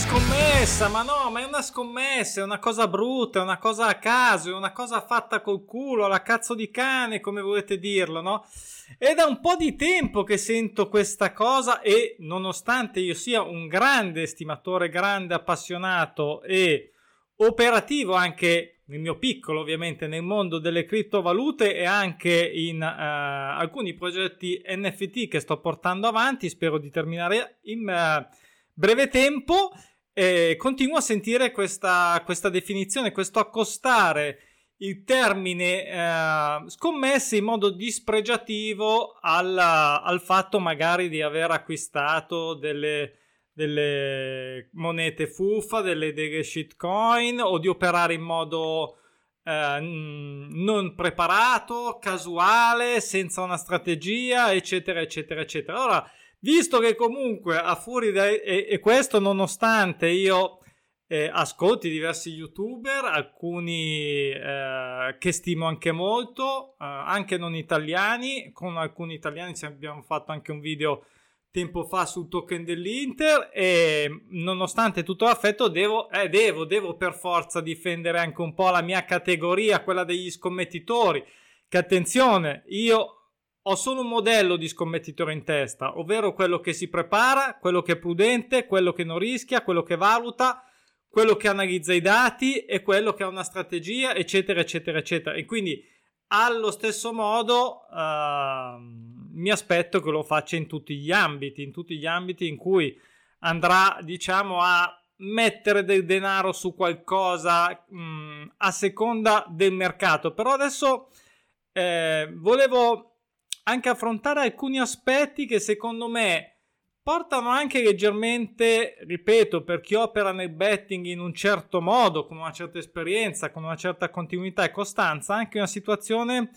scommessa, ma no, ma è una scommessa, è una cosa brutta, è una cosa a caso, è una cosa fatta col culo, alla cazzo di cane, come volete dirlo, no? È da un po' di tempo che sento questa cosa e nonostante io sia un grande estimatore, grande appassionato e operativo anche nel mio piccolo ovviamente nel mondo delle criptovalute e anche in alcuni progetti NFT che sto portando avanti, spero di terminare in breve tempo, continuo a sentire questa definizione, questo accostare il termine scommesse in modo dispregiativo al fatto magari di aver acquistato delle monete fuffa, delle shitcoin, o di operare in modo non preparato, casuale, senza una strategia, eccetera eccetera eccetera. Ora, visto che comunque a furia e questo nonostante io ascolti diversi youtuber, alcuni che stimo anche molto, anche non italiani, con alcuni italiani ci abbiamo fatto anche un video tempo fa sul token dell'Inter, e nonostante tutto l'affetto devo per forza difendere anche un po' la mia categoria, quella degli scommettitori, che attenzione, io ho solo un modello di scommettitore in testa, ovvero quello che si prepara, quello che è prudente, quello che non rischia, quello che valuta, quello che analizza i dati e quello che ha una strategia, eccetera eccetera eccetera. E quindi allo stesso modo mi aspetto che lo faccia in tutti gli ambiti in cui andrà, diciamo, a mettere del denaro su qualcosa a seconda del mercato. Però adesso volevo anche affrontare alcuni aspetti che secondo me portano anche leggermente, ripeto, per chi opera nel betting in un certo modo, con una certa esperienza, con una certa continuità e costanza, anche una situazione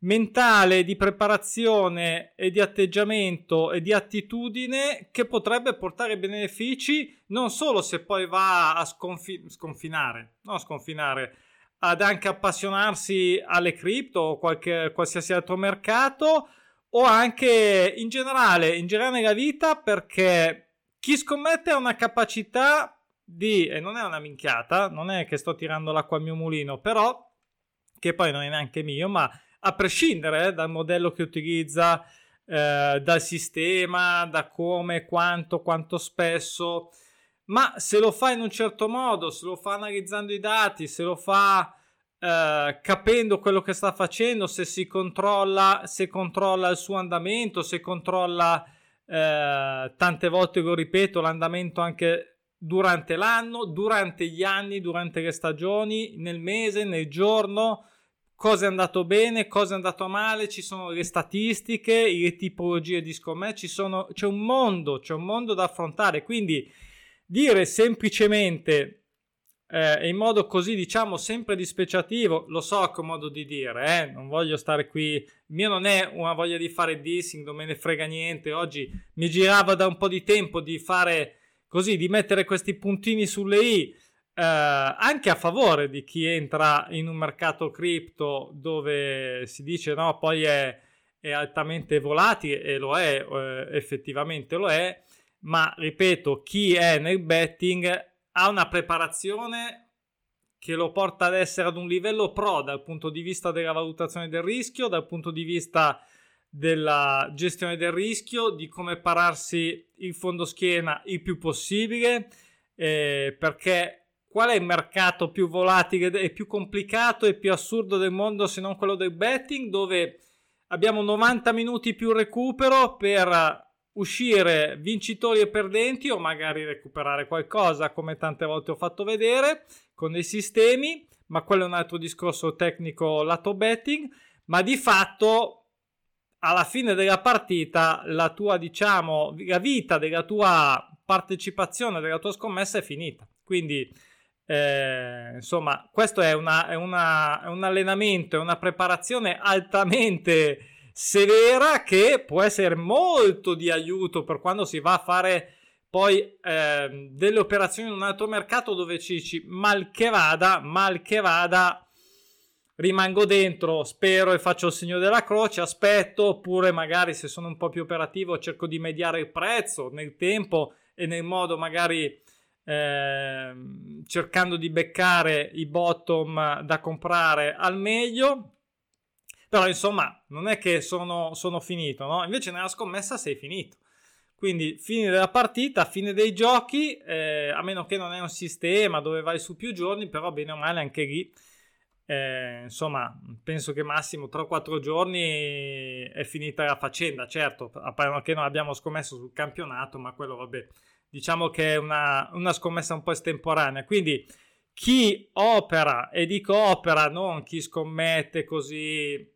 mentale di preparazione e di atteggiamento e di attitudine che potrebbe portare benefici non solo se poi va a sconfinare, ad anche appassionarsi alle cripto o qualsiasi altro mercato, o anche in generale la vita, perché chi scommette ha una capacità di, e non è una minchiata, non è che sto tirando l'acqua al mio mulino, però che poi non è neanche mio, ma a prescindere dal modello che utilizza, dal sistema, da come, quanto spesso, ma se lo fa in un certo modo, se lo fa analizzando i dati, se lo fa capendo quello che sta facendo, se si controlla, se controlla il suo andamento, se controlla tante volte, lo ripeto, l'andamento anche durante l'anno, durante gli anni, durante le stagioni, nel mese, nel giorno, cosa è andato bene, cosa è andato male, ci sono le statistiche, le tipologie di scommesse, c'è un mondo da affrontare. Quindi dire semplicemente in modo così, diciamo, sempre dispeciativo, lo so che è un modo di dire, non voglio stare qui, il mio non è una voglia di fare dissing, non me ne frega niente, oggi mi girava da un po' di tempo di fare così, di mettere questi puntini sulle i, anche a favore di chi entra in un mercato cripto dove si dice no, poi è altamente volatile, e lo è, effettivamente lo è, ma ripeto, chi è nel betting ha una preparazione che lo porta ad essere ad un livello pro dal punto di vista della valutazione del rischio, dal punto di vista della gestione del rischio, di come pararsi il fondo schiena il più possibile, perché qual è il mercato più volatile e più complicato e più assurdo del mondo se non quello del betting, dove abbiamo 90 minuti più recupero per uscire vincitori e perdenti, o magari recuperare qualcosa, come tante volte ho fatto vedere con dei sistemi, ma quello è un altro discorso tecnico lato betting. Ma di fatto alla fine della partita la tua, diciamo, la vita della tua partecipazione, della tua scommessa è finita. Quindi insomma, questo è un allenamento, è una preparazione altamente severa che può essere molto di aiuto per quando si va a fare poi delle operazioni in un altro mercato dove ci mal che vada, rimango dentro, spero e faccio il segno della croce, aspetto, oppure magari se sono un po' più operativo cerco di mediare il prezzo nel tempo e nel modo magari cercando di beccare i bottom da comprare al meglio, però insomma non è che sono finito, no? Invece nella scommessa sei finito, quindi fine della partita, fine dei giochi, a meno che non è un sistema dove vai su più giorni, però bene o male anche lì insomma penso che massimo 3-4 giorni è finita la faccenda. Certo, a meno che non abbiamo scommesso sul campionato, ma quello vabbè, diciamo che è una scommessa un po' estemporanea, quindi chi opera, e dico opera non chi scommette così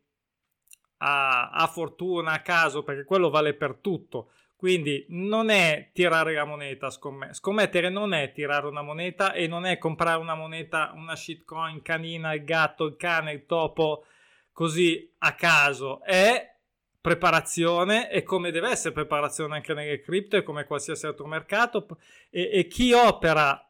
a fortuna, a caso, perché quello vale per tutto. Quindi non è tirare la moneta, scommettere non è tirare una moneta e non è comprare una moneta, una shitcoin, canina, il gatto, il cane, il topo, così a caso. È preparazione, e come deve essere preparazione anche nelle cripto e come qualsiasi altro mercato, e chi opera,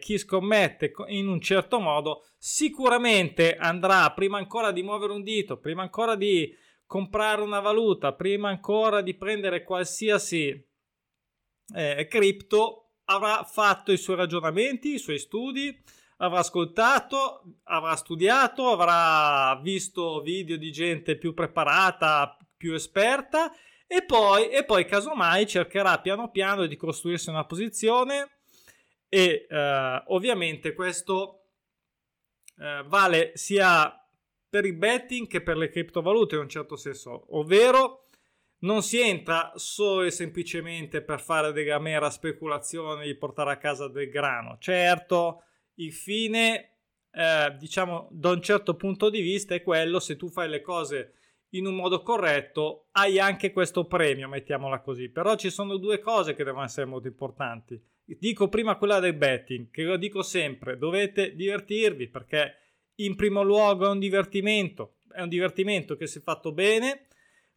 chi scommette in un certo modo sicuramente andrà, prima ancora di muovere un dito, prima ancora di comprare una valuta, prima ancora di prendere qualsiasi cripto, avrà fatto i suoi ragionamenti, i suoi studi, avrà ascoltato, avrà studiato, avrà visto video di gente più preparata, più esperta, e poi casomai cercherà piano piano di costruirsi una posizione, e ovviamente questo vale sia per il betting che per le criptovalute in un certo senso, ovvero non si entra solo e semplicemente per fare della mera speculazione di portare a casa del grano. Certo, il fine, diciamo, da un certo punto di vista è quello, se tu fai le cose in un modo corretto hai anche questo premio, mettiamola così. Però ci sono due cose che devono essere molto importanti. Dico prima quella del betting, che lo dico sempre, dovete divertirvi, perché in primo luogo è un divertimento che, se fatto bene,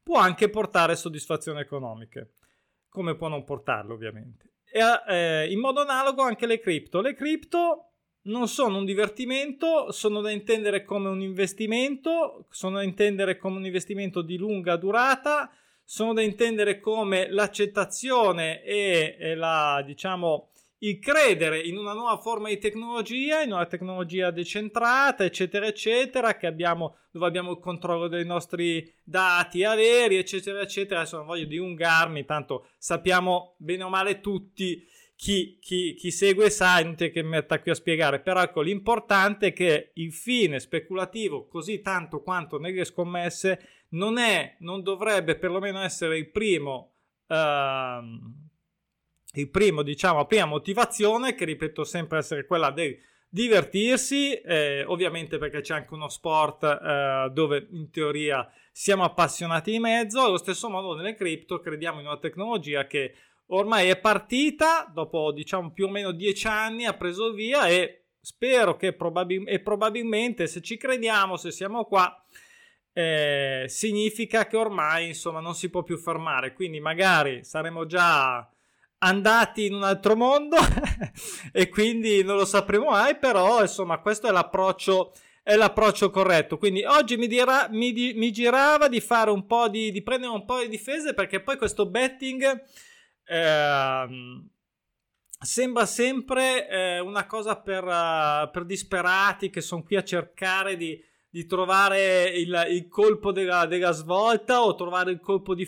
può anche portare soddisfazioni economiche, come può non portarlo ovviamente. E in modo analogo anche le cripto non sono un divertimento, sono da intendere come un investimento, sono da intendere come un investimento di lunga durata, sono da intendere come l'accettazione e la, diciamo, il credere in una nuova forma di tecnologia, in una tecnologia decentrata, eccetera, eccetera, dove abbiamo il controllo dei nostri dati averi, eccetera, eccetera. Adesso non voglio dilungarmi, tanto sappiamo bene o male tutti, chi segue sa, inutile che mi metta qui a spiegare. Però ecco, l'importante è che il fine speculativo, così tanto quanto nelle scommesse, non dovrebbe perlomeno essere il primo, diciamo, la prima motivazione, che ripeto sempre essere quella del divertirsi, ovviamente perché c'è anche uno sport dove in teoria siamo appassionati di mezzo. Allo stesso modo nelle cripto crediamo in una tecnologia che ormai è partita, dopo diciamo più o meno 10 anni ha preso via, e spero che probabilmente, se ci crediamo, se siamo qua, significa che ormai insomma non si può più fermare, quindi magari saremo già andati in un altro mondo e quindi non lo sapremo mai. Però insomma questo è l'approccio corretto. Quindi oggi mi girava di fare un po' di prendere un po' di difese, perché poi questo betting sembra sempre una cosa per disperati che sono qui a cercare di trovare il colpo della svolta, o trovare il colpo di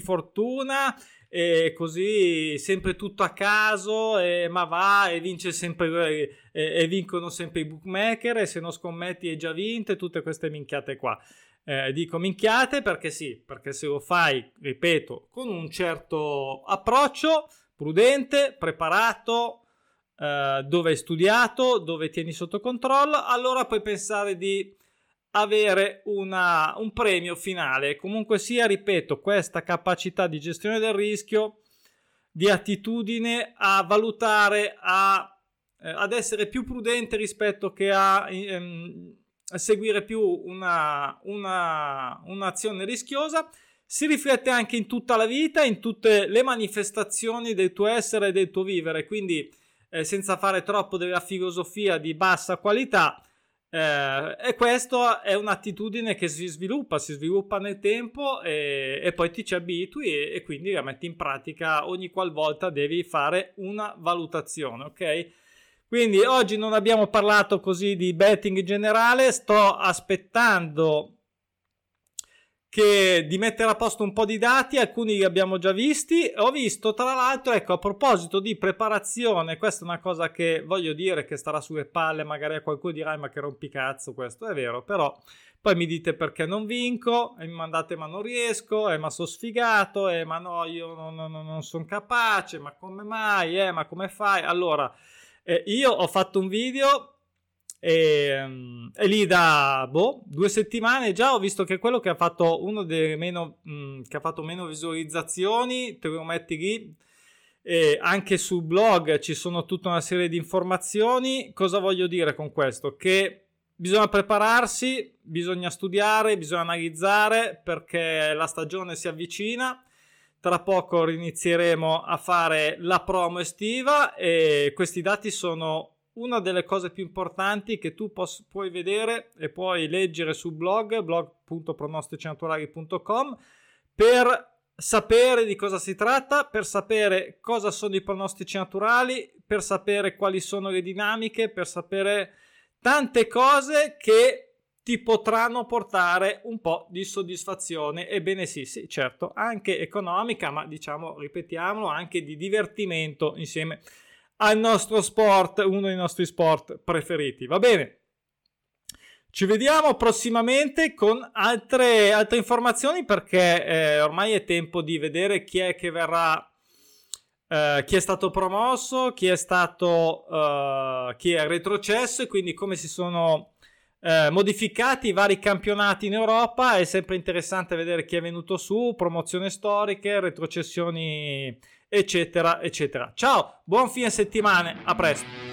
fortuna, e così sempre tutto a caso, ma va, e vince sempre, e vincono sempre i bookmaker, e se non scommetti è già vinto, e tutte queste minchiate qua. Dico minchiate perché sì, perché se lo fai, ripeto, con un certo approccio prudente, preparato, dove hai studiato, dove tieni sotto controllo, allora puoi pensare di avere un premio finale. Comunque sia, ripeto, questa capacità di gestione del rischio, di attitudine a valutare, ad essere più prudente rispetto che a seguire più un'azione rischiosa, si riflette anche in tutta la vita, in tutte le manifestazioni del tuo essere e del tuo vivere. Quindi senza fare troppo della filosofia di bassa qualità, E questa è un'attitudine che si sviluppa nel tempo e poi ti ci abitui e quindi la metti in pratica ogni qualvolta devi fare una valutazione, ok? Quindi oggi non abbiamo parlato così di betting in generale, sto aspettando di mettere a posto un po' di dati, alcuni li abbiamo già visti, ho visto tra l'altro, ecco, a proposito di preparazione, questa è una cosa che voglio dire che starà sulle palle, magari a qualcuno dirà ma che rompicazzo questo, è vero, però poi mi dite perché non vinco, e mi mandate ma non riesco, ma sono sfigato, ma no io non sono capace, ma come mai, ma come fai, allora... io ho fatto un video e lì da 2 settimane già ho visto che quello che ha fatto uno dei che ha fatto meno visualizzazioni, te lo metti lì, anche sul blog ci sono tutta una serie di informazioni. Cosa voglio dire con questo? Che bisogna prepararsi, bisogna studiare, bisogna analizzare perché la stagione si avvicina. Tra poco inizieremo a fare la promo estiva e questi dati sono una delle cose più importanti che tu puoi vedere e puoi leggere sul blog.pronosticinaturali.com per sapere di cosa si tratta, per sapere cosa sono i pronostici naturali, per sapere quali sono le dinamiche, per sapere tante cose che ti potranno portare un po' di soddisfazione, ebbene sì, certo, anche economica, ma diciamo, ripetiamolo, anche di divertimento insieme al nostro sport, uno dei nostri sport preferiti, va bene? Ci vediamo prossimamente con altre informazioni perché ormai è tempo di vedere chi è che verrà, chi è stato promosso, chi è retrocesso e quindi come si sono... modificati i vari campionati in Europa. È sempre interessante vedere chi è venuto su, promozioni storiche, retrocessioni eccetera eccetera. Ciao, buon fine settimana, a presto.